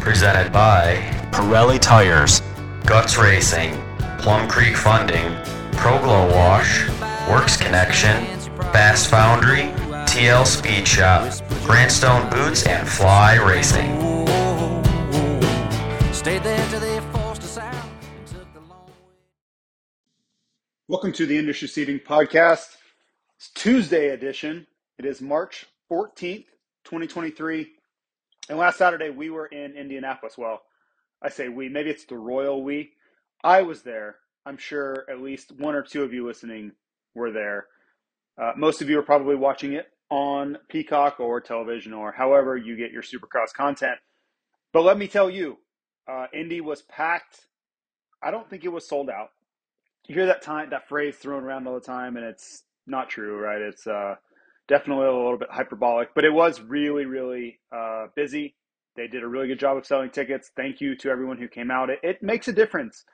Presented by Pirelli Tires, Guts Racing, Plum Creek Funding, Pro Glow Wash, Works Connection, Bass Foundry, TL Speed Shop, Grant Stone Boots, and Fly Racing. Welcome to the Industry Seating Podcast. It's Tuesday edition. It is March 14th, 2023. And last Saturday, we were in Indianapolis. Well, I say we. Maybe it's the royal we. I was there. I'm sure at least one or two of you listening were there. Most of you are probably watching it on Peacock or television or however you get your Supercross content. But let me tell you, Indy was packed. I don't think it was sold out. You hear that phrase thrown around all the time, and it's not true, right? It's definitely a little bit hyperbolic, but it was really, really busy. They did a really good job of selling tickets. Thank you to everyone who came out. It makes a difference.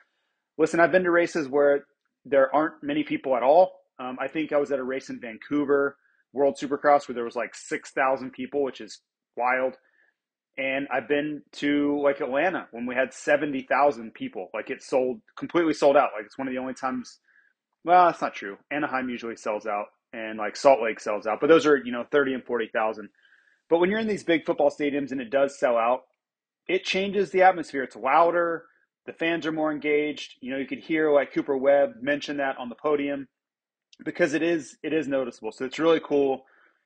Listen, I've been to races where there aren't many people at all. I think I was at a race in Vancouver, World Supercross, where there was like 6,000 people, which is wild. And I've been to like Atlanta when we had 70,000 people. Like it completely sold out. Like it's one of the only times. Well, that's not true. Anaheim usually sells out and like Salt Lake sells out, but those are, 30 and 40,000. But when you're in these big football stadiums and it does sell out, it changes the atmosphere. It's louder. The fans are more engaged. You could hear like Cooper Webb mention that on the podium because it is noticeable. So it's really cool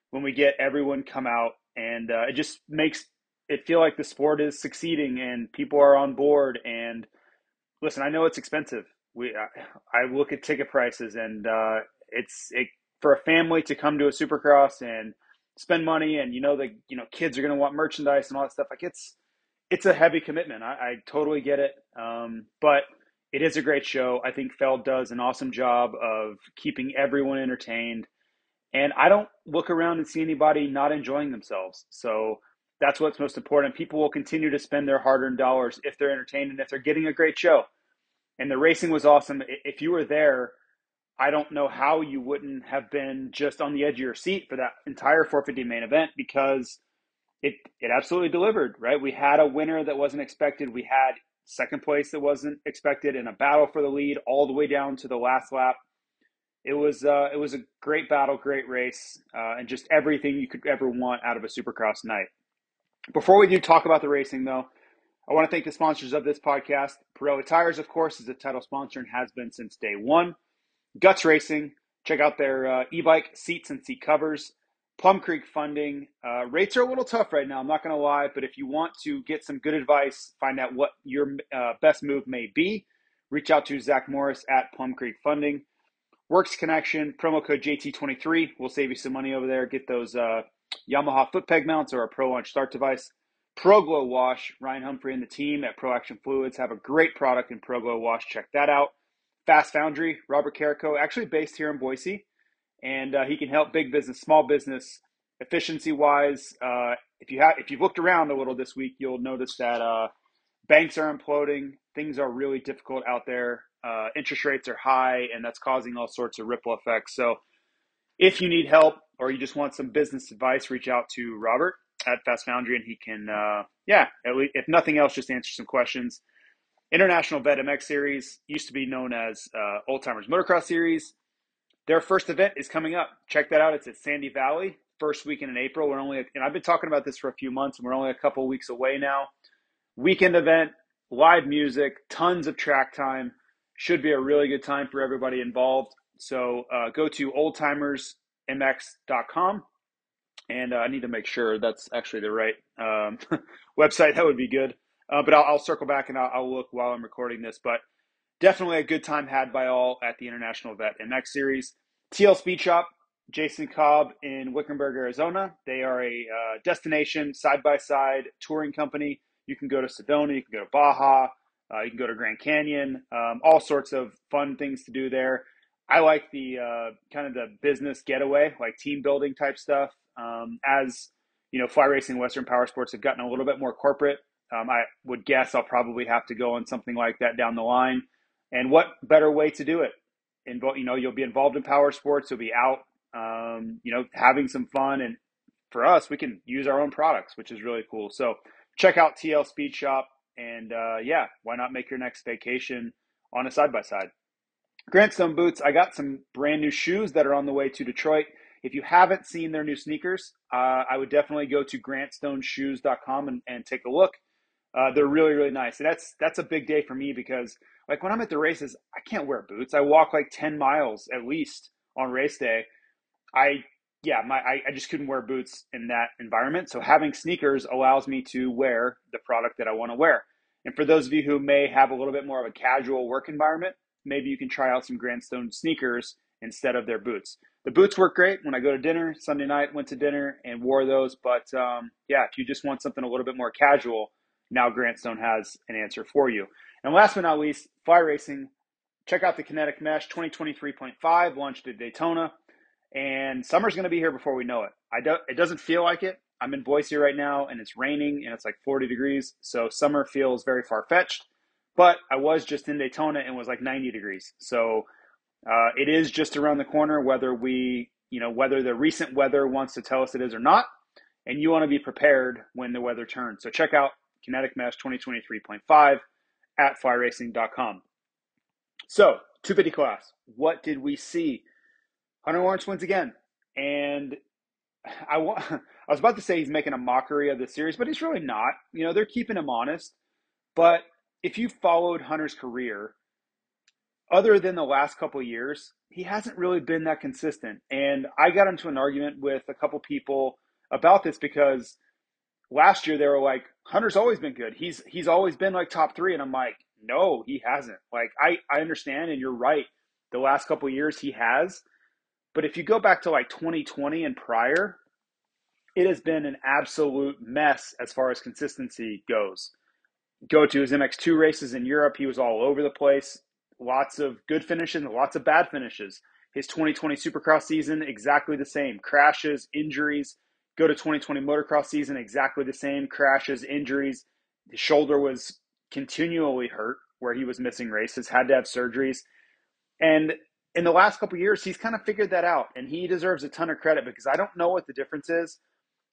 when we get everyone come out and it just makes it feel like the sport is succeeding and people are on board. And listen, I know it's expensive. I look at ticket prices and for a family to come to a Supercross and spend money and kids are going to want merchandise and all that stuff. Like it's a heavy commitment. I totally get it. But it is a great show. I think Feld does an awesome job of keeping everyone entertained, and I don't look around and see anybody not enjoying themselves. So that's what's most important. People will continue to spend their hard-earned dollars if they're entertained and if they're getting a great show. And the racing was awesome. If you were there, I don't know how you wouldn't have been just on the edge of your seat for that entire 450 main event, because it absolutely delivered, right? We had a winner that wasn't expected. We had second place that wasn't expected, and a battle for the lead all the way down to the last lap. It was a great battle, great race, and just everything you could ever want out of a Supercross night. Before we do talk about the racing, though, I want to thank the sponsors of this podcast. Pirelli Tires, of course, is a title sponsor and has been since day one. Guts Racing, check out their e-bike seats and seat covers. Plum Creek Funding, rates are a little tough right now, I'm not going to lie, but if you want to get some good advice, find out what your best move may be, reach out to Zach Morris at Plum Creek Funding. Works Connection, promo code JT23, will save you some money over there. Get those Yamaha foot peg mounts or a Pro Launch start device. Pro Glow Wash, Ryan Humphrey and the team at Pro Action Fluids have a great product in Pro Glow Wash. Check that out. Fast Foundry, Robert Carrico, actually based here in Boise, and he can help big business, small business, efficiency-wise. If you've looked around a little this week, you'll notice that banks are imploding. Things are really difficult out there. Interest rates are high, and that's causing all sorts of ripple effects. So if you need help or you just want some business advice, reach out to Robert at Fast Foundry, and he can, at least if nothing else, just answer some questions. International Vet MX Series, used to be known as Old Timers Motocross Series. Their first event is coming up. Check that out. It's at Sandy Valley, first weekend in April. I've been talking about this for a few months, and we're only a couple weeks away now. Weekend event, live music, tons of track time. Should be a really good time for everybody involved. So go to oldtimersmx.com. And I need to make sure that's actually the right website. That would be good. But I'll circle back and I'll look while I'm recording this. But definitely a good time had by all at the International Vet MX Series. TL Speed Shop, Jason Cobb in Wickenburg, Arizona. They are a destination side-by-side touring company. You can go to Sedona, you can go to Baja, you can go to Grand Canyon, all sorts of fun things to do there. I like the kind of the business getaway, like team building type stuff. As you know, Fly Racing, Western Power Sports have gotten a little bit more corporate. I would guess I'll probably have to go on something like that down the line. And what better way to do it? You know, you'll be involved in power sports. You'll be out, you know, having some fun. And for us, we can use our own products, which is really cool. So check out TL Speed Shop. And yeah, why not make your next vacation on a side-by-side? Grant Stone Boots, I got some brand new shoes that are on the way to Detroit. If you haven't seen their new sneakers, I would definitely go to Grantstoneshoes.com and take a look. They're really, really nice. And that's a big day for me because, like, when I'm at the races, I can't wear boots. I walk like 10 miles at least on race day. I just couldn't wear boots in that environment. So having sneakers allows me to wear the product that I want to wear. And for those of you who may have a little bit more of a casual work environment, maybe you can try out some Grant Stone sneakers instead of their boots. The boots work great. When I go to dinner, Sunday night, went to dinner and wore those. But yeah, if you just want something a little bit more casual, now Grant Stone has an answer for you. And last but not least, Fly Racing. Check out the Kinetic Mesh 2023.5, launched at Daytona. And summer's going to be here before we know it. It doesn't feel like it. I'm in Boise right now, and it's raining, and it's like 40 degrees. So summer feels very far-fetched. But I was just in Daytona and was like 90 degrees. So it is just around the corner, whether the recent weather wants to tell us it is or not. And you want to be prepared when the weather turns. So check out Kinetic Mesh 2023.5 at flyracing.com. So 250 class, what did we see? Hunter Lawrence wins again. And I was about to say he's making a mockery of the series, but he's really not. You know, they're keeping him honest. But if you followed Hunter's career, other than the last couple of years, he hasn't really been that consistent. And I got into an argument with a couple people about this because last year they were like, Hunter's always been good. He's always been like top three. And I'm like, no, he hasn't. Like, I understand, and you're right. The last couple of years he has. But if you go back to like 2020 and prior, it has been an absolute mess as far as consistency goes. Go to his MX2 races in Europe, he was all over the place. Lots of good finishes, lots of bad finishes. His 2020 Supercross season, exactly the same. Crashes, injuries. Go to 2020 Motocross season, exactly the same. Crashes, injuries. His shoulder was continually hurt where he was missing races, had to have surgeries. And in the last couple of years, he's kind of figured that out. And he deserves a ton of credit because I don't know what the difference is.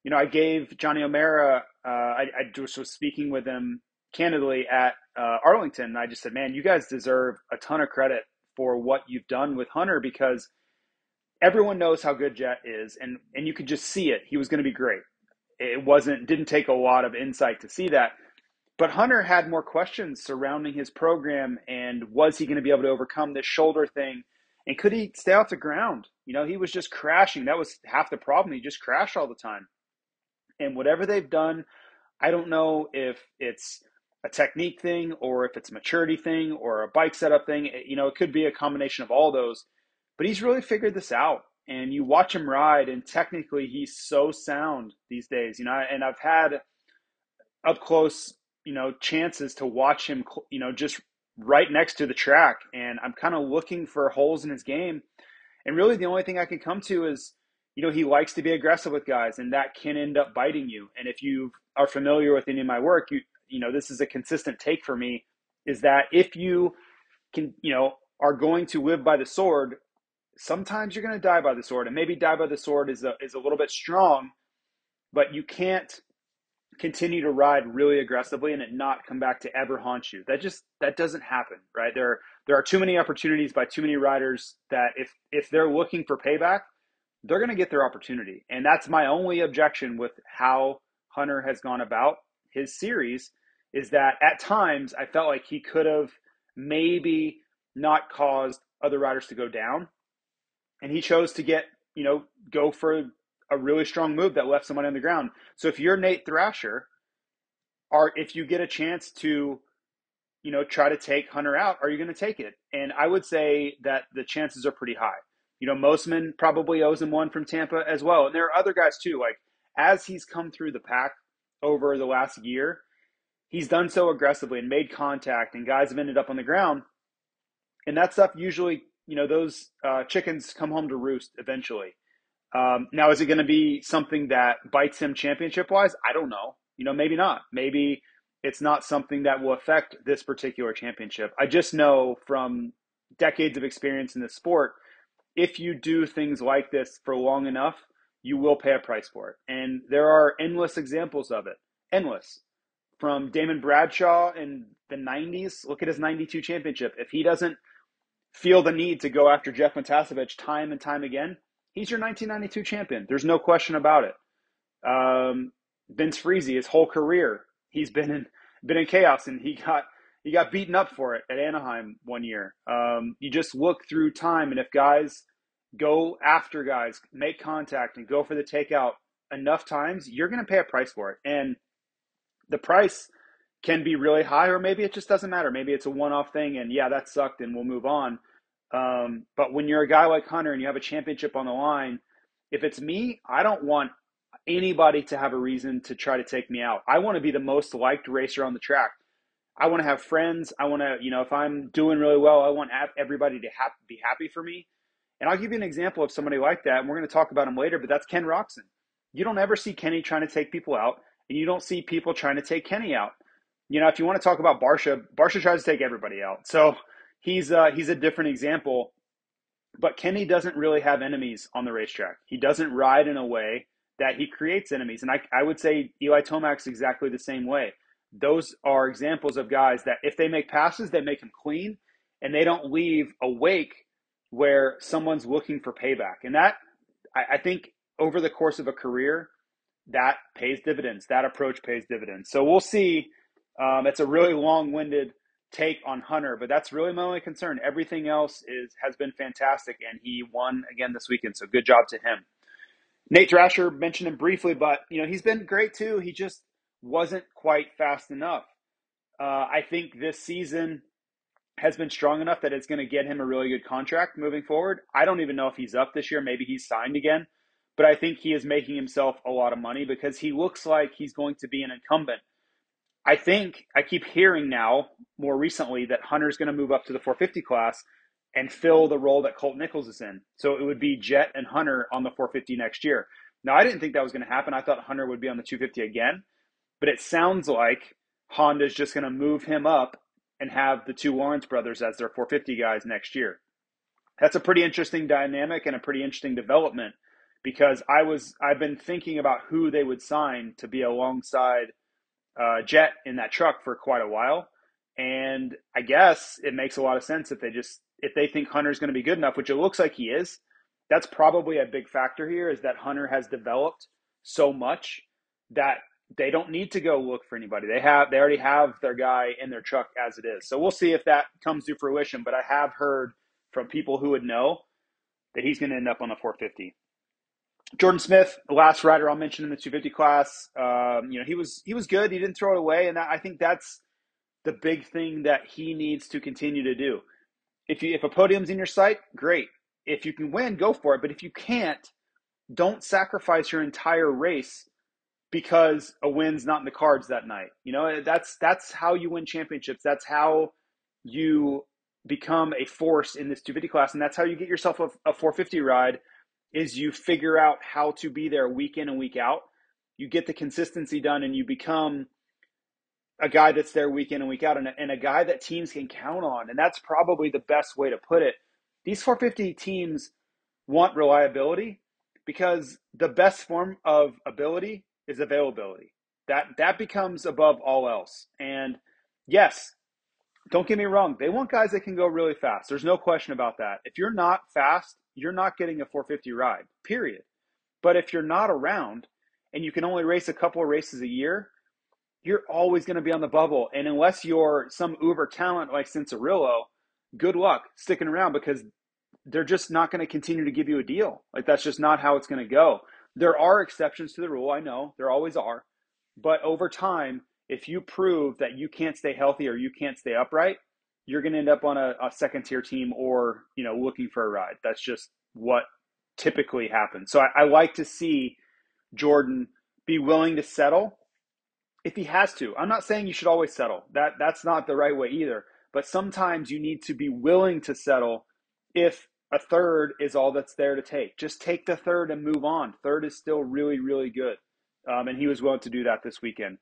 You know, I gave Johnny O'Mara, I just was speaking with him candidly at Arlington, and I just said, man, you guys deserve a ton of credit for what you've done with Hunter because everyone knows how good Jett is, and you could just see it. He was going to be great. It didn't take a lot of insight to see that. But Hunter had more questions surrounding his program, and was he going to be able to overcome this shoulder thing, and could he stay off the ground? You know, he was just crashing. That was half the problem. He just crashed all the time. And whatever they've done, I don't know if it's a technique thing or if it's a maturity thing or a bike setup thing. You know, it could be a combination of all those, but he's really figured this out, and you watch him ride, and technically he's so sound these days, you know, and I've had up close, you know, chances to watch him, you know, just right next to the track. And I'm kind of looking for holes in his game. And really the only thing I can come to is, you know, he likes to be aggressive with guys, and that can end up biting you. And if you are familiar with any of my work, you know, this is a consistent take for me, is that if you can, you know, are going to live by the sword, sometimes you're going to die by the sword. And maybe die by the sword is a little bit strong, but you can't continue to ride really aggressively and it not come back to ever haunt you. That doesn't happen, right? There are too many opportunities by too many riders that if they're looking for payback, they're going to get their opportunity. And that's my only objection with how Hunter has gone about his series, is that at times I felt like he could have maybe not caused other riders to go down. And he chose to go for a really strong move that left someone on the ground. So if you're Nate Thrasher, or if you get a chance to, you know, try to take Hunter out, are you going to take it? And I would say that the chances are pretty high. You know, Mosman probably owes him one from Tampa as well. And there are other guys too. Like, as he's come through the pack over the last year, he's done so aggressively and made contact, and guys have ended up on the ground. And that stuff usually, you know, those chickens come home to roost eventually. Now, is it going to be something that bites him championship-wise? I don't know. You know, maybe not. Maybe it's not something that will affect this particular championship. I just know from decades of experience in this sport, if you do things like this for long enough, you will pay a price for it. And there are endless examples of it. Endless. From Damon Bradshaw in the 90s, look at his 92 championship. If he doesn't feel the need to go after Jeff Matasevich time and time again, he's your 1992 champion. There's no question about it. Vince Friese, his whole career, he's been in chaos, and he got beaten up for it at Anaheim one year. You just look through time, and if guys go after guys, make contact, and go for the takeout enough times, you're going to pay a price for it. And the price can be really high, or maybe it just doesn't matter. Maybe it's a one-off thing, and yeah, that sucked, and we'll move on. But when you're a guy like Hunter and you have a championship on the line, if it's me, I don't want anybody to have a reason to try to take me out. I want to be the most liked racer on the track. I want to have friends. I want to, you know, if I'm doing really well, I want everybody to be happy for me. And I'll give you an example of somebody like that, and we're going to talk about him later, but that's Ken Roczen. You don't ever see Kenny trying to take people out, and you don't see people trying to take Kenny out. You know, if you want to talk about Barcia tries to take everybody out. So he's a different example, but Kenny doesn't really have enemies on the racetrack. He doesn't ride in a way that he creates enemies. And I would say Eli Tomac's exactly the same way. Those are examples of guys that if they make passes, they make them clean, and they don't leave a wake where someone's looking for payback. And that, I think, over the course of a career, that pays dividends. That approach pays dividends. So we'll see. It's a really long-winded take on Hunter, but that's really my only concern. Everything else has been fantastic, and he won again this weekend, so good job to him. Nate Thrasher, mentioned him briefly, but you know, he's been great too. He just wasn't quite fast enough. I think this season has been strong enough that it's going to get him a really good contract moving forward. I don't even know if he's up this year. Maybe he's signed again. But I think he is making himself a lot of money because he looks like he's going to be an incumbent. I think I keep hearing now more recently that Hunter's going to move up to the 450 class and fill the role that Colt Nichols is in. So it would be Jett and Hunter on the 450 next year. Now, I didn't think that was going to happen. I thought Hunter would be on the 250 again. But it sounds like Honda's just going to move him up and have the two Lawrence brothers as their 450 guys next year. That's a pretty interesting dynamic and a pretty interesting development. Because I've been thinking about who they would sign to be alongside Jett in that truck for quite a while, and I guess it makes a lot of sense if they think Hunter's going to be good enough, which it looks like he is. That's probably a big factor here, is that Hunter has developed so much that they don't need to go look for anybody. They already have their guy in their truck as it is. So we'll see if that comes to fruition. But I have heard from people who would know that he's going to end up on the 450. Jordan Smith, the last rider I'll mention in the 250 class, you know, he was good. He didn't throw it away, and I think that's the big thing that he needs to continue to do. If a podium's in your sight, great. If you can win, go for it. But if you can't, don't sacrifice your entire race because a win's not in the cards that night. You know, that's how you win championships. That's how you become a force in this 250 class, and that's how you get yourself a 450 ride. Is you figure out how to be there week in and week out. You get the consistency done, and you become a guy that's there week in and week out, and a guy that teams can count on. And that's probably the best way to put it. These 450 teams want reliability because the best form of ability is availability. That becomes above all else. And yes, don't get me wrong, they want guys that can go really fast. There's no question about that. If you're not fast, you're not getting a 450 ride, period. But if you're not around and you can only race a couple of races a year, you're always going to be on the bubble. And unless you're some uber talent like Cincerillo, good luck sticking around, because they're just not going to continue to give you a deal. Like, that's just not how it's going to go. There are exceptions to the rule. I know there always are. But over time, if you prove that you can't stay healthy or you can't stay upright, you're going to end up on a second tier team or, you know, looking for a ride. That's just what typically happens. So I like to see Jordan be willing to settle if he has to. I'm not saying you should always settle. That's not the right way either. But sometimes you need to be willing to settle if a third is all that's there to take. Just take the third and move on. Third is still really, really good. And he was willing to do that this weekend.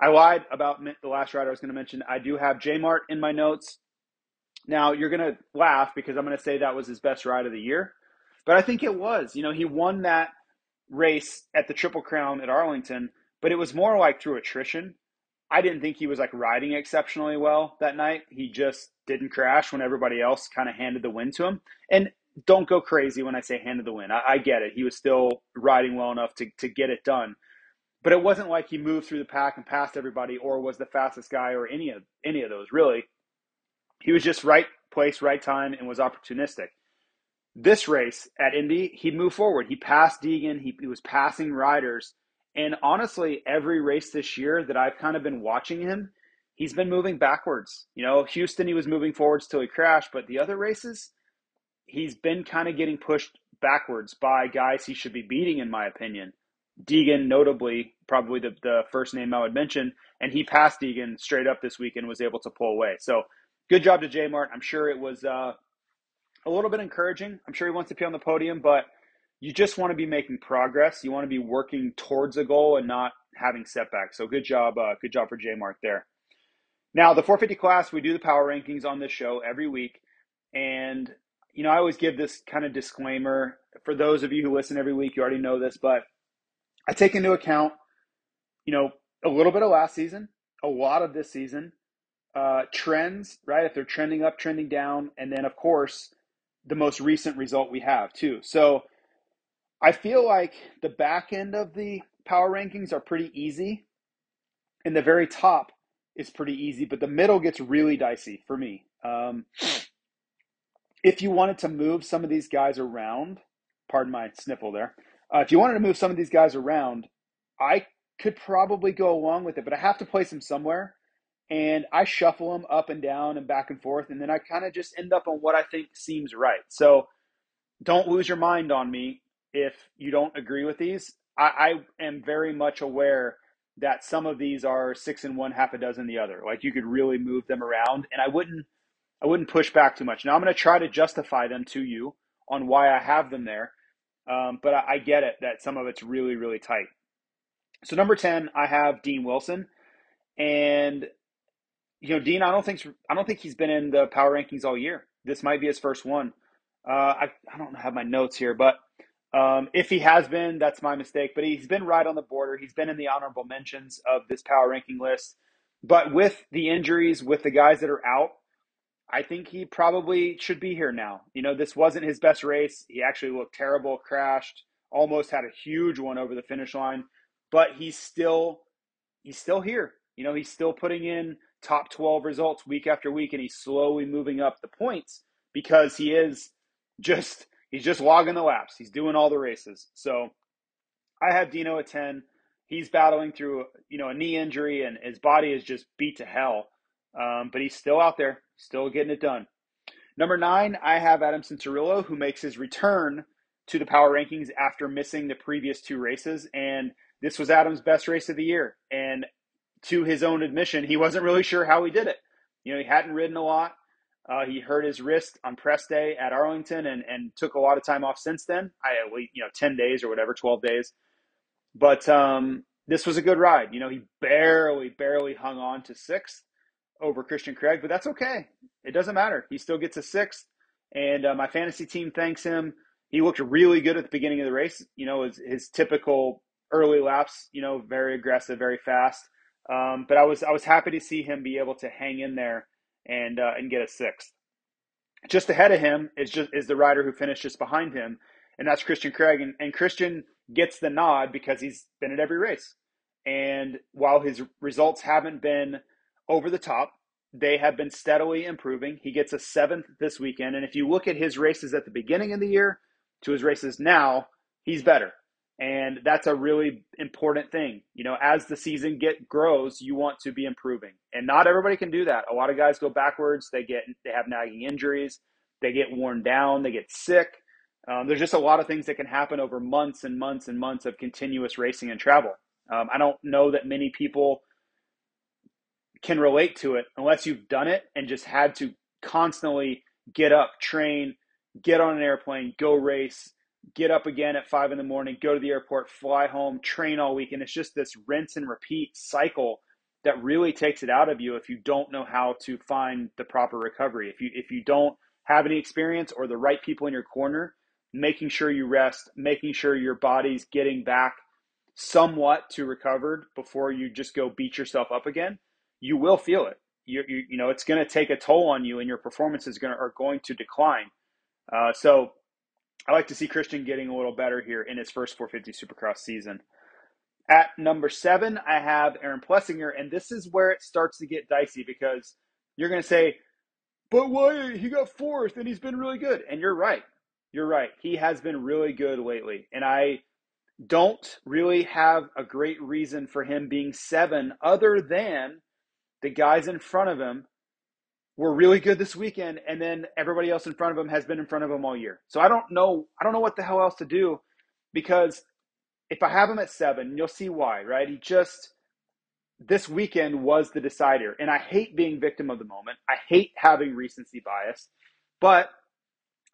I lied about the last rider I was going to mention. I do have J-Mart in my notes. Now, you're going to laugh because I'm going to say that was his best ride of the year. But I think it was. You know, he won that race at the Triple Crown at Arlington, but it was more like through attrition. I didn't think he was like riding exceptionally well that night. He just didn't crash when everybody else kind of handed the win to him. And don't go crazy when I say handed the win. I get it. He was still riding well enough to get it done. But it wasn't like he moved through the pack and passed everybody or was the fastest guy or any of those, really. He was just right place, right time, and was opportunistic. This race at Indy, he moved forward. He passed Deegan. He was passing riders. And honestly, every race this year that I've kind of been watching him, he's been moving backwards. You know, Houston, he was moving forwards till he crashed, but the other races, he's been kind of getting pushed backwards by guys he should be beating, in my opinion. Deegan, notably, probably the first name I would mention, and he passed Deegan straight up this weekend, was able to pull away. So good job to J-Mart. I'm sure it was a little bit encouraging. I'm sure he wants to be on the podium, but you just want to be making progress. You want to be working towards a goal and not having setbacks. So good job for J-Mart there. Now, the 450 class, we do the power rankings on this show every week. And, you know, I always give this kind of disclaimer. For those of you who listen every week, you already know this, but I take into account, you know, a little bit of last season, a lot of this season, trends, right? If they're trending up, trending down, and then, of course, the most recent result we have too. So I feel like the back end of the power rankings are pretty easy, and the very top is pretty easy, but the middle gets really dicey for me. If you wanted to move some of these guys around, pardon my sniffle there, if you wanted to move some of these guys around, I could probably go along with it, but I have to place them somewhere, and I shuffle them up and down and back and forth, and then I kind of just end up on what I think seems right. So don't lose your mind on me if you don't agree with these. I am very much aware that some of these are 6 in one, half a dozen the other. Like, you could really move them around, and I wouldn't push back too much. Now, I'm going to try to justify them to you on why I have them there, but I get it that some of it's really, really tight. So number 10, I have Dean Wilson. And, you know, Dean, I don't think he's been in the power rankings all year. This might be his first one. I don't have my notes here, but if he has been, that's my mistake. But he's been right on the border. He's been in the honorable mentions of this power ranking list. But with the injuries, with the guys that are out, I think he probably should be here now. You know, this wasn't his best race. He actually looked terrible, crashed, almost had a huge one over the finish line. But he's still here. You know, he's still putting in top 12 results week after week, and he's slowly moving up the points because he's just logging the laps. He's doing all the races. So I have Dino at 10. He's battling through, you know, a knee injury, and his body is just beat to hell. But he's still out there, still getting it done. Number 9, I have Adam Cinturillo, who makes his return to the power rankings after missing the previous 2 races. And this was Adam's best race of the year. And to his own admission, he wasn't really sure how he did it. You know, he hadn't ridden a lot. He hurt his wrist on press day at Arlington and took a lot of time off since then. 10 days or whatever, 12 days. But this was a good ride. You know, he barely hung on to 6th over Christian Craig, but that's okay. It doesn't matter. He still gets a 6th, and my fantasy team thanks him. He looked really good at the beginning of the race. You know, his typical early laps, you know, very aggressive, very fast. But I was happy to see him be able to hang in there and get a 6th. Just ahead of him is the rider who finished just behind him, and that's Christian Craig. And Christian gets the nod because he's been at every race. And while his results haven't been over the top, they have been steadily improving. He gets a 7th this weekend. And if you look at his races at the beginning of the year to his races now, he's better. And that's a really important thing. You know, as the season grows, you want to be improving. And not everybody can do that. A lot of guys go backwards. They have nagging injuries. They get worn down. They get sick. There's just a lot of things that can happen over months and months and months of continuous racing and travel. I don't know that many people can relate to it unless you've done it and just had to constantly get up, train, get on an airplane, go race, get up again at 5 a.m, go to the airport, fly home, train all week. And it's just this rinse and repeat cycle that really takes it out of you if you don't know how to find the proper recovery. If you don't have any experience or the right people in your corner, making sure you rest, making sure your body's getting back somewhat to recovered before you just go beat yourself up again, you will feel it. You know, it's going to take a toll on you and your performances are going to decline. So I like to see Christian getting a little better here in his first 450 Supercross season. At number 7, I have Aaron Plessinger, and this is where it starts to get dicey because you're going to say, but why? He got 4th and he's been really good. And you're right. You're right. He has been really good lately. And I don't really have a great reason for him being 7 other than the guys in front of him were really good this weekend, and then everybody else in front of him has been in front of him all year. So I don't know what the hell else to do, because if I have him at 7, you'll see why, right? He just, this weekend was the decider. And I hate being victim of the moment. I hate having recency bias, but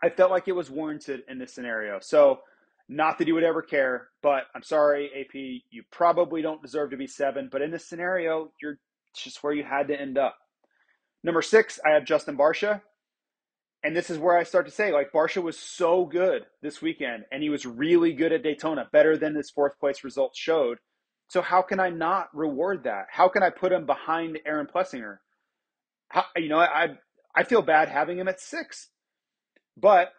I felt like it was warranted in this scenario. So not that he would ever care, but I'm sorry, AP, you probably don't deserve to be 7, but in this scenario, you're just where you had to end up. Number 6, I have Justin Barcia. And this is where I start to say, like, Barcia was so good this weekend, and he was really good at Daytona, better than this 4th place result showed. So how can I not reward that? How can I put him behind Aaron Plessinger? I feel bad having him at 6. But,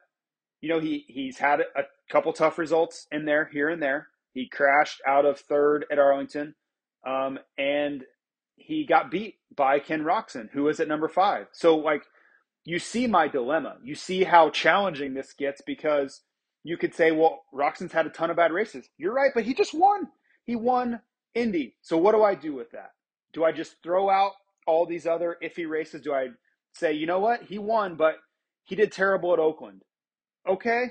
you know, he's had a couple tough results in there, here and there. He crashed out of 3rd at Arlington, and he got beat by Ken Roczen, who is at number 5. So, like, you see my dilemma. You see how challenging this gets, because you could say, well, Roxon's had a ton of bad races. You're right, but he just won. He won Indy. So what do I do with that? Do I just throw out all these other iffy races? Do I say, you know what? He won, but he did terrible at Oakland. Okay.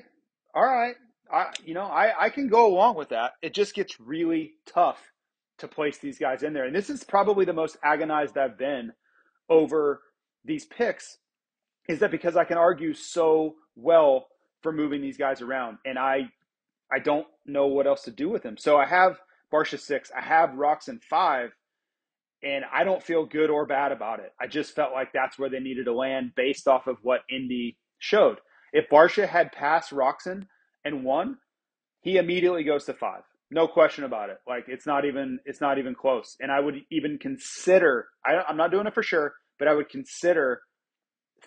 All right. I can go along with that. It just gets really tough to place these guys in there. And this is probably the most agonized I've been over these picks, is that because I can argue so well for moving these guys around, and I don't know what else to do with them. So I have Barcia 6, I have Roczen 5, and I don't feel good or bad about it. I just felt like that's where they needed to land based off of what Indy showed. If Barcia had passed Roczen and won, he immediately goes to 5. No question about it. Like, it's not even close. And I would even consider, I'm not doing it for sure, but I would consider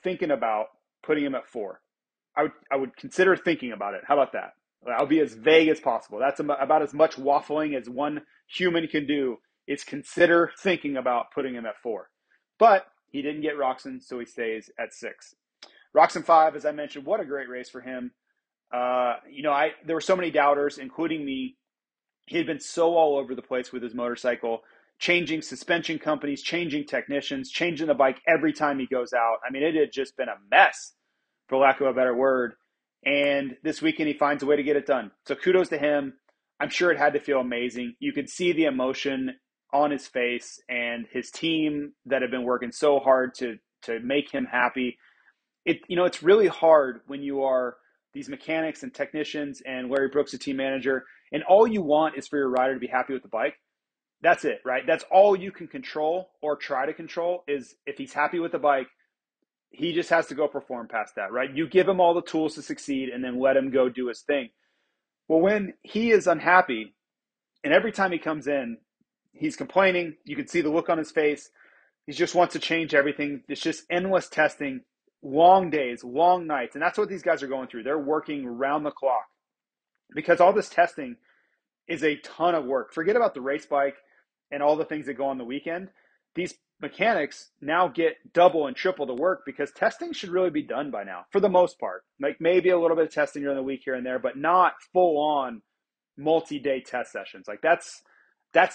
thinking about putting him at 4. I would consider thinking about it. How about that? I'll be as vague as possible. That's about as much waffling as one human can do, is consider thinking about putting him at 4. But he didn't get Roczen, so he stays at 6. Roczen 5, as I mentioned, what a great race for him. There were so many doubters, including me. He had been so all over the place with his motorcycle, changing suspension companies, changing technicians, changing the bike every time he goes out. I mean, it had just been a mess, for lack of a better word. And this weekend, he finds a way to get it done. So kudos to him. I'm sure it had to feel amazing. You could see the emotion on his face, and his team that had been working so hard to make him happy. It's really hard when you are these mechanics and technicians, and Larry Brooks, a team manager, and all you want is for your rider to be happy with the bike. That's it, right? That's all you can control or try to control, is if he's happy with the bike, he just has to go perform past that, right? You give him all the tools to succeed and then let him go do his thing. Well, when he is unhappy, and every time he comes in, he's complaining. You can see the look on his face. He just wants to change everything. It's just endless testing, long days, long nights. And that's what these guys are going through. They're working around the clock, because all this testing is a ton of work. Forget about the race bike and all the things that go on the weekend. These mechanics now get double and triple the work, because testing should really be done by now for the most part. Like, maybe a little bit of testing during the week here and there, but not full on multi-day test sessions. Like, that's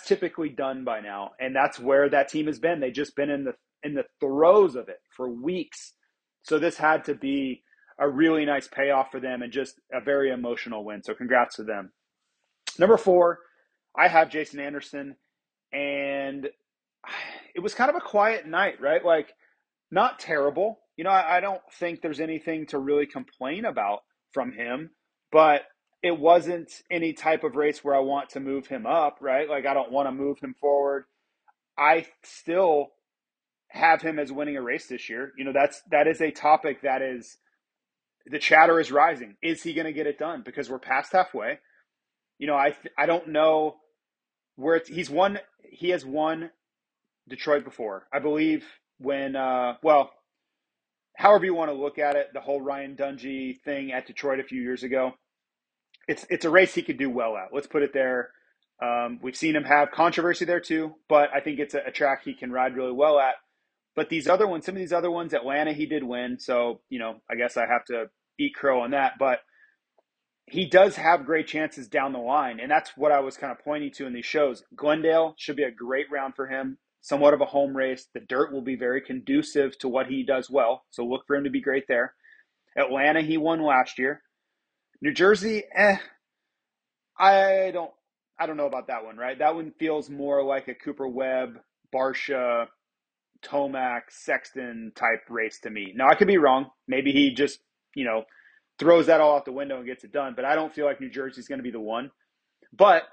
typically done by now. And that's where that team has been. They've just been in the throes of it for weeks. So this had to be a really nice payoff for them and just a very emotional win. So congrats to them. Number four, I have Jason Anderson, and it was kind of a quiet night, right? Like, not terrible. You know, I don't think there's anything to really complain about from him, but it wasn't any type of race where I want to move him up, right? Like, I don't want to move him forward. I still have him as winning a race this year. You know, that is a topic that is, the chatter is rising. Is he going to get it done? Because we're past halfway. You know, I don't know where it's, he has won Detroit before, I believe, when however you want to look at it, the whole Ryan Dungey thing at Detroit a few years ago. It's a race he could do well at. Let's put it there. We've seen him have controversy there too, but I think it's a track he can ride really well at. But these other ones, some of these other ones, Atlanta, he did win. So, you know, I guess I have to eat crow on that. But he does have great chances down the line. And that's what I was kind of pointing to in these shows. Glendale should be a great round for him, somewhat of a home race. The dirt will be very conducive to what he does well. So look for him to be great there. Atlanta, he won last year. New Jersey, I don't know about that one, right? That one feels more like a Cooper Webb, Barcia, Tomac, Sexton type race to me. Now, I could be wrong. Maybe he just, you know, throws that all out the window and gets it done. But I don't feel like New Jersey's going to be the one. But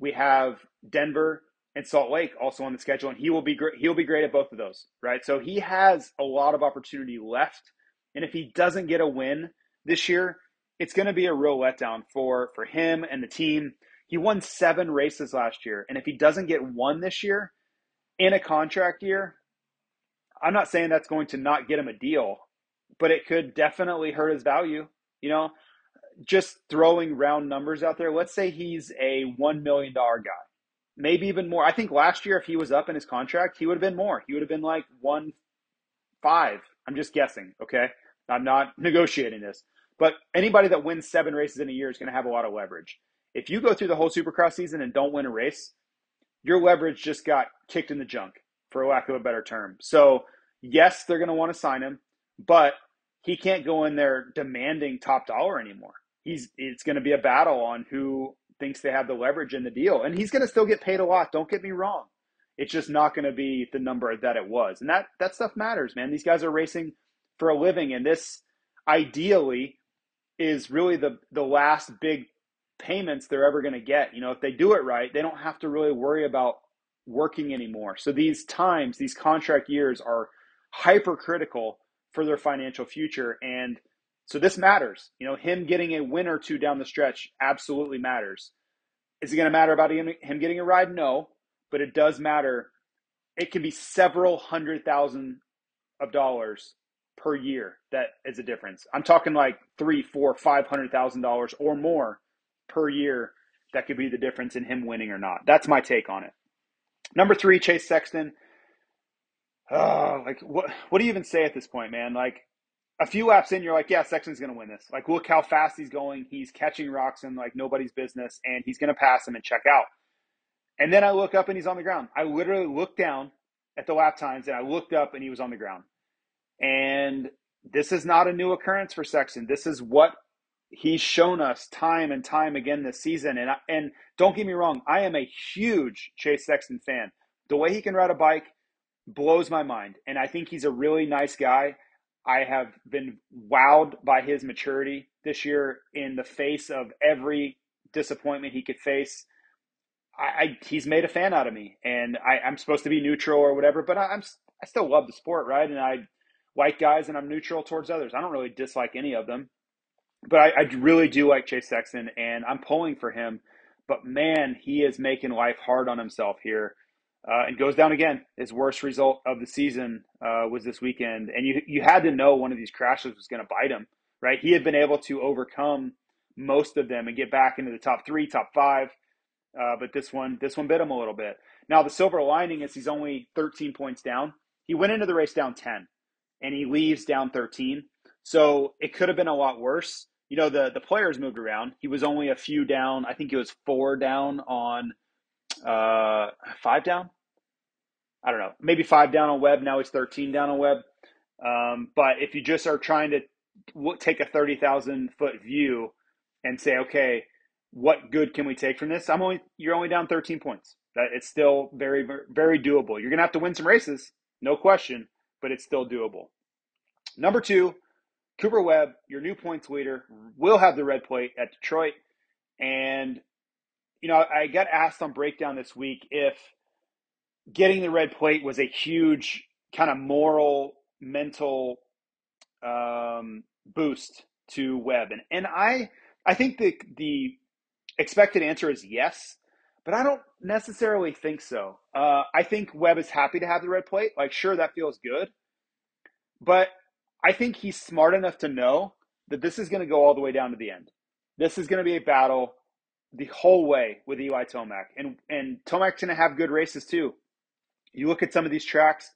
we have Denver and Salt Lake also on the schedule, and he'll be great at both of those, right? So he has a lot of opportunity left. And if he doesn't get a win this year, it's going to be a real letdown for him and the team. He won 7 races last year. And if he doesn't get one this year in a contract year, I'm not saying that's going to not get him a deal, but it could definitely hurt his value. You know, just throwing round numbers out there. Let's say he's a $1 million guy, maybe even more. I think last year, if he was up in his contract, he would have been more. He would have been like 1.5. I'm just guessing. Okay. I'm not negotiating this, but anybody that wins 7 races in a year is going to have a lot of leverage. If you go through the whole Supercross season and don't win a race, your leverage just got kicked in the junk, for lack of a better term. So yes, they're going to want to sign him, but he can't go in there demanding top dollar anymore. It's going to be a battle on who thinks they have the leverage in the deal. And he's going to still get paid a lot. Don't get me wrong. It's just not going to be the number that it was. And that stuff matters, man. These guys are racing for a living. And this ideally is really the last big payments they're ever going to get. You know, if they do it right, they don't have to really worry about working anymore. So these times, these contract years are hypercritical for their financial future. And so this matters. You know, him getting a win or two down the stretch absolutely matters. Is it going to matter about him getting a ride? No, but it does matter. It can be several $100,000s per year. That is a difference. I'm talking like $300,000, $400,000, $500,000 or more per year. That could be the difference in him winning or not. That's my take on it. Number 3, Chase Sexton. Oh, like what do you even say at this point, man? Like a few laps in, you're like, yeah, Sexton's going to win this. Like, look how fast he's going. He's catching Roczen like nobody's business, and he's going to pass him and check out. And then I look up and he's on the ground. I literally looked down at the lap times and I looked up and he was on the ground. And this is not a new occurrence for Sexton. This is what he's shown us time and time again this season. And don't get me wrong, I am a huge Chase Sexton fan. The way he can ride a bike blows my mind. And I think he's a really nice guy. I have been wowed by his maturity this year in the face of every disappointment he could face. He's made a fan out of me, and I'm supposed to be neutral or whatever, but I still love the sport, right? And I like guys and I'm neutral towards others. I don't really dislike any of them. But I really do like Chase Sexton, and I'm pulling for him. But, man, he is making life hard on himself here. And goes down again. His worst result of the season was this weekend. And you had to know one of these crashes was going to bite him, right? He had been able to overcome most of them and get back into the top 3, top 5. But this one bit him a little bit. Now, the silver lining is he's only 13 points down. He went into the race down 10, and he leaves down 13. So it could have been a lot worse. You know, the players moved around. He was only a few down. I think he was 4 down on 5 down. I don't know. Maybe 5 down on Webb. Now he's 13 down on Webb. But if you just are trying to take a 30,000 foot view and say, okay, what good can we take from this? You're only down 13 points. It's still very, very doable. You're going to have to win some races, no question, but it's still doable. Number two, Cooper Webb, your new points leader, will have the red plate at Detroit. And, you know, I got asked on Breakdown this week if getting the red plate was a huge kind of moral, mental boost to Webb. And I think the expected answer is yes, but I don't necessarily think so. I think Webb is happy to have the red plate. Like, sure, that feels good. But I think he's smart enough to know that this is going to go all the way down to the end. This is going to be a battle the whole way with Eli Tomac. And Tomac's going to have good races too. You look at some of these tracks,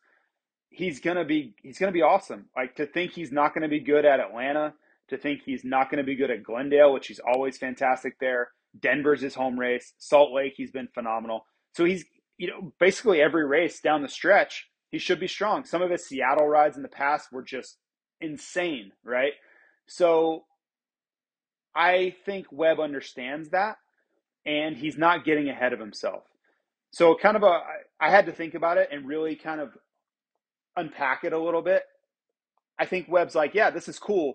he's going to be awesome. Like, to think he's not going to be good at Atlanta, to think he's not going to be good at Glendale, which he's always fantastic there. Denver's his home race. Salt Lake, he's been phenomenal. So he's, you know, basically every race down the stretch, he should be strong. Some of his Seattle rides in the past were just insane, right? So I think Webb understands that, and he's not getting ahead of himself. So kind of I had to think about it and really kind of unpack it a little bit. I think Webb's like, yeah, this is cool,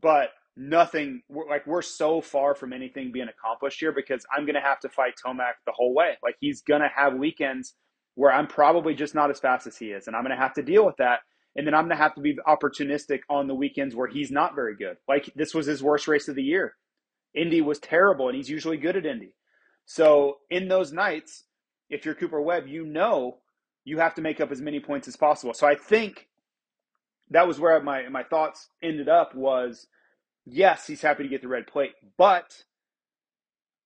but nothing, we're so far from anything being accomplished here, because I'm going to have to fight Tomac the whole way. Like, he's going to have weekends where I'm probably just not as fast as he is, and I'm going to have to deal with that. And then I'm going to have to be opportunistic on the weekends where he's not very good. Like, this was his worst race of the year. Indy was terrible, and he's usually good at Indy. So in those nights, if you're Cooper Webb, you know you have to make up as many points as possible. So I think that was where my thoughts ended up was, yes, he's happy to get the red plate. But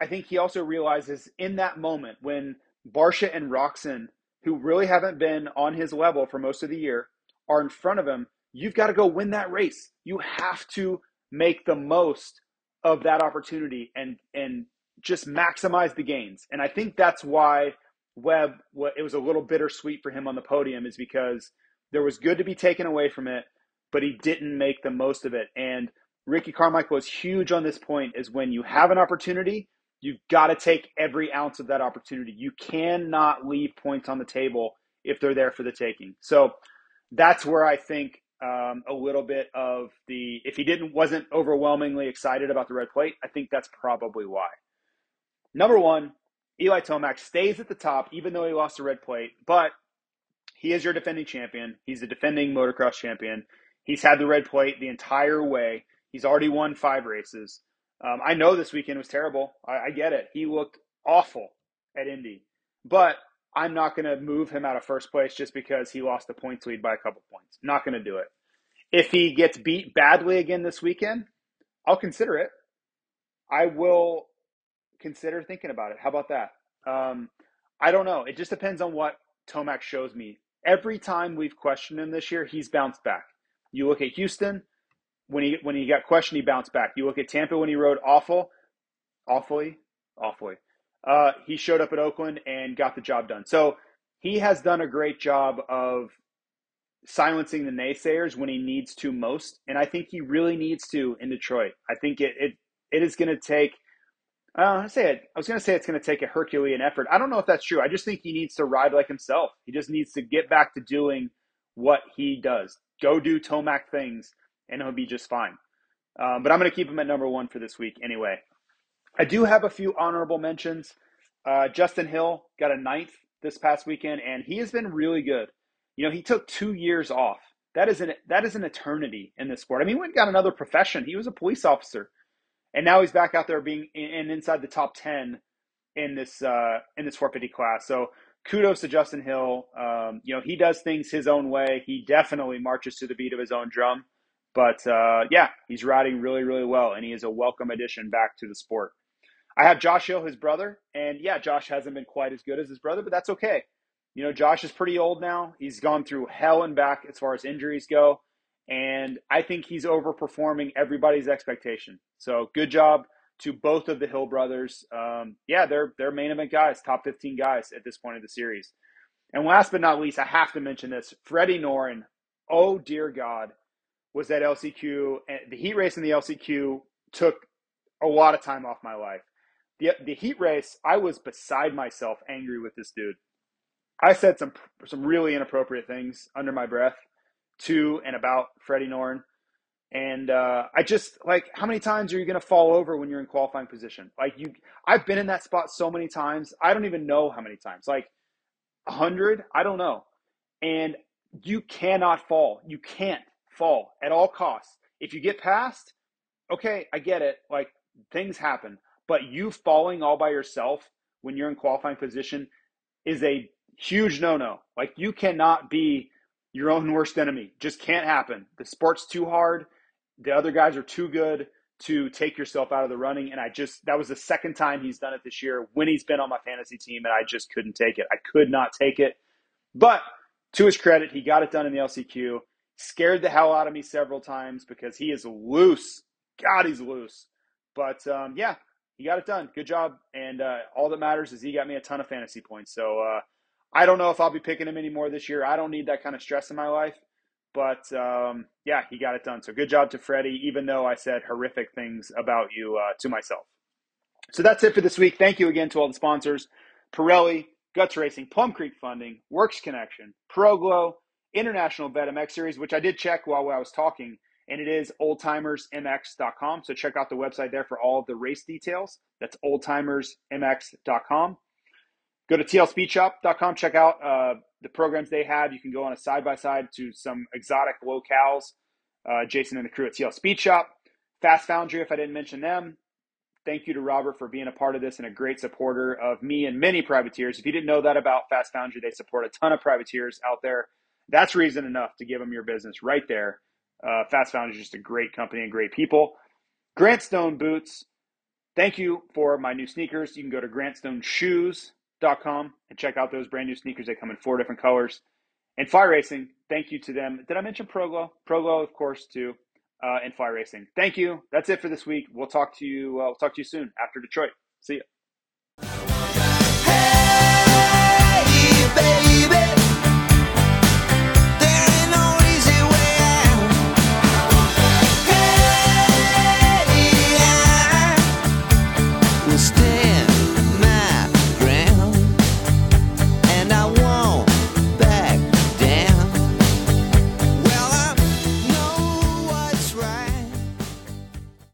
I think he also realizes in that moment when Barcia and Roczen, who really haven't been on his level for most of the year, are in front of him, you've got to go win that race. You have to make the most of that opportunity and just maximize the gains. And I think that's why Webb, it was a little bittersweet for him on the podium, is because there was good to be taken away from it, but he didn't make the most of it. And Ricky Carmichael is huge on this point, is when you have an opportunity, you've got to take every ounce of that opportunity. You cannot leave points on the table if they're there for the taking. So that's where I think a little bit of the, if he wasn't overwhelmingly excited about the red plate, I think that's probably why. Number one, Eli Tomac stays at the top, even though he lost the red plate, but he is your defending champion. He's a defending motocross champion. He's had the red plate the entire way. He's already won 5 races. I know this weekend was terrible. I get it. He looked awful at Indy, but I'm not going to move him out of first place just because he lost the points lead by a couple points. Not going to do it. If he gets beat badly again this weekend, I'll consider it. I will consider thinking about it. How about that? I don't know. It just depends on what Tomac shows me. Every time we've questioned him this year, he's bounced back. You look at Houston, when he got questioned, he bounced back. You look at Tampa when he rode awfully. He showed up at Oakland and got the job done. So he has done a great job of silencing the naysayers when he needs to most. And I think he really needs to in Detroit. I think it is going to take, it's going to take a Herculean effort. I don't know if that's true. I just think he needs to ride like himself. He just needs to get back to doing what he does. Go do Tomac things and he'll be just fine. But I'm going to keep him at number one for this week anyway. I do have a few honorable mentions. Justin Hill got a 9th this past weekend, and he has been really good. You know, he took 2 years off. That is an eternity in this sport. I mean, he went and got another profession. He was a police officer, and now he's back out there being inside the top 10 in this 450 class. So kudos to Justin Hill. You know, he does things his own way. He definitely marches to the beat of his own drum. But yeah, he's riding really, really well, and he is a welcome addition back to the sport. I have Josh Hill, his brother, and yeah, Josh hasn't been quite as good as his brother, but that's okay. You know, Josh is pretty old now. He's gone through hell and back as far as injuries go, and I think he's overperforming everybody's expectation. So good job to both of the Hill brothers. Yeah, they're main event guys, top 15 guys at this point of the series. And last but not least, I have to mention this, Freddie Noren. Oh, dear God. was that LCQ, and the heat race and the LCQ took a lot of time off my life. The heat race, I was beside myself, angry with this dude. I said some really inappropriate things under my breath to and about Freddie Noren. And I just, like, how many times are you going to fall over when you're in qualifying position? Like, I've been in that spot so many times. I don't even know how many times. Like, 100? I don't know. And you cannot fall. You can't fall at all costs. If you get past, okay, I get it. Like, things happen. But you falling all by yourself when you're in qualifying position is a huge no-no. Like, you cannot be your own worst enemy. Just can't happen. The sport's too hard. The other guys are too good to take yourself out of the running. And that was the second time he's done it this year when he's been on my fantasy team, and I just couldn't take it. I could not take it. But to his credit, he got it done in the LCQ. Scared the hell out of me several times because he is loose. God, he's loose. But, yeah, he got it done. Good job. And all that matters is he got me a ton of fantasy points. So I don't know if I'll be picking him anymore this year. I don't need that kind of stress in my life. But, yeah, he got it done. So good job to Freddie, even though I said horrific things about you to myself. So that's it for this week. Thank you again to all the sponsors. Pirelli, Guts Racing, Plum Creek Funding, Works Connection, Pro Glow, International Vet MX Series, which I did check while I was talking, and it is oldtimersmx.com. So check out the website there for all of the race details. That's oldtimersmx.com. Go to tlspeedshop.com, check out the programs they have. You can go on a side-by-side to some exotic locales. Jason and the crew at TL Speed Shop. Fast Foundry, if I didn't mention them. Thank you to Robert for being a part of this and a great supporter of me and many privateers. If you didn't know that about Fast Foundry, they support a ton of privateers out there. That's reason enough to give them your business right there. Fast Foundry is just a great company and great people. Grant Stone Boots, thank you for my new sneakers. You can go to Grantstoneshoes.com and check out those brand new sneakers. They come in 4 different colors. And Fly Racing, thank you to them. Did I mention Pro Glow? Pro Glow, of course, too, and Fly Racing. Thank you. That's it for this week. We'll talk to you soon after Detroit. See ya.